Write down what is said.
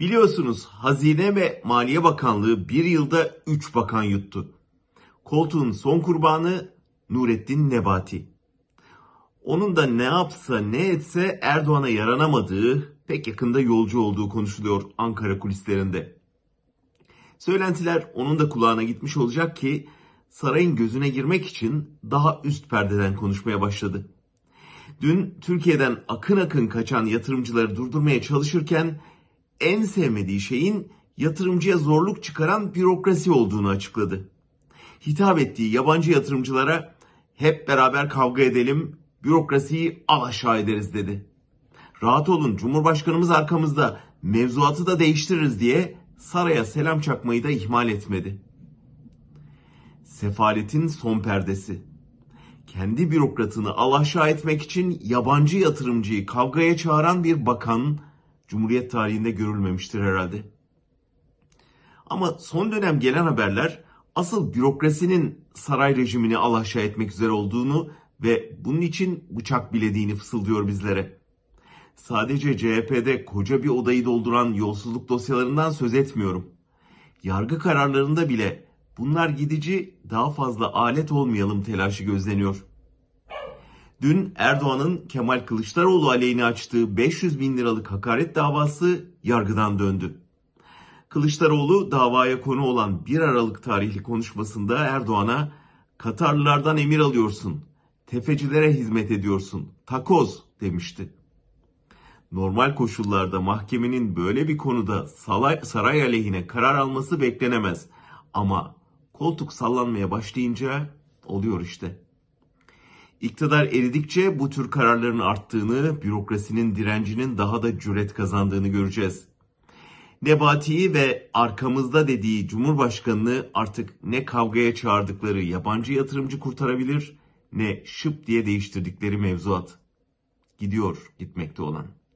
Biliyorsunuz Hazine ve Maliye Bakanlığı bir yılda 3 bakan yuttu. Koltuğun son kurbanı Nureddin Nebati. Onun da ne yapsa ne etse Erdoğan'a yaranamadığı, pek yakında yolcu olduğu konuşuluyor Ankara kulislerinde. Söylentiler onun da kulağına gitmiş olacak ki sarayın gözüne girmek için daha üst perdeden konuşmaya başladı. Dün Türkiye'den akın akın kaçan yatırımcıları durdurmaya çalışırken en sevmediği şeyin yatırımcıya zorluk çıkaran bürokrasi olduğunu açıkladı. Hitap ettiği yabancı yatırımcılara hep beraber kavga edelim, bürokrasiyi alaşağı ederiz dedi. Rahat olun, Cumhurbaşkanımız arkamızda, mevzuatı da değiştiririz diye saraya selam çakmayı da ihmal etmedi. Sefaletin son perdesi. Kendi bürokratını alaşağı etmek için yabancı yatırımcıyı kavgaya çağıran bir bakan Cumhuriyet tarihinde görülmemiştir herhalde. Ama son dönem gelen haberler asıl bürokrasinin saray rejimini alaşağı etmek üzere olduğunu ve bunun için bıçak bilediğini fısıldıyor bizlere. Sadece CHP'de koca bir odayı dolduran yolsuzluk dosyalarından söz etmiyorum. Yargı kararlarında bile bunlar gidici, daha fazla alet olmayalım telaşı gözleniyor. Dün Erdoğan'ın Kemal Kılıçdaroğlu aleyhine açtığı 500.000 liralık hakaret davası yargıdan döndü. Kılıçdaroğlu davaya konu olan 1 Aralık tarihli konuşmasında Erdoğan'a "Katarlılardan emir alıyorsun, tefecilere hizmet ediyorsun, takoz" demişti. Normal koşullarda mahkemenin böyle bir konuda saray aleyhine karar alması beklenemez. Ama koltuk sallanmaya başlayınca oluyor işte. İktidar eridikçe bu tür kararların arttığını, bürokrasinin direncinin daha da cüret kazandığını göreceğiz. Nebati'yi ve arkamızda dediği Cumhurbaşkanı'nı artık ne kavgaya çağırdıkları yabancı yatırımcı kurtarabilir, ne şıp diye değiştirdikleri mevzuat. Gidiyor gitmekte olan.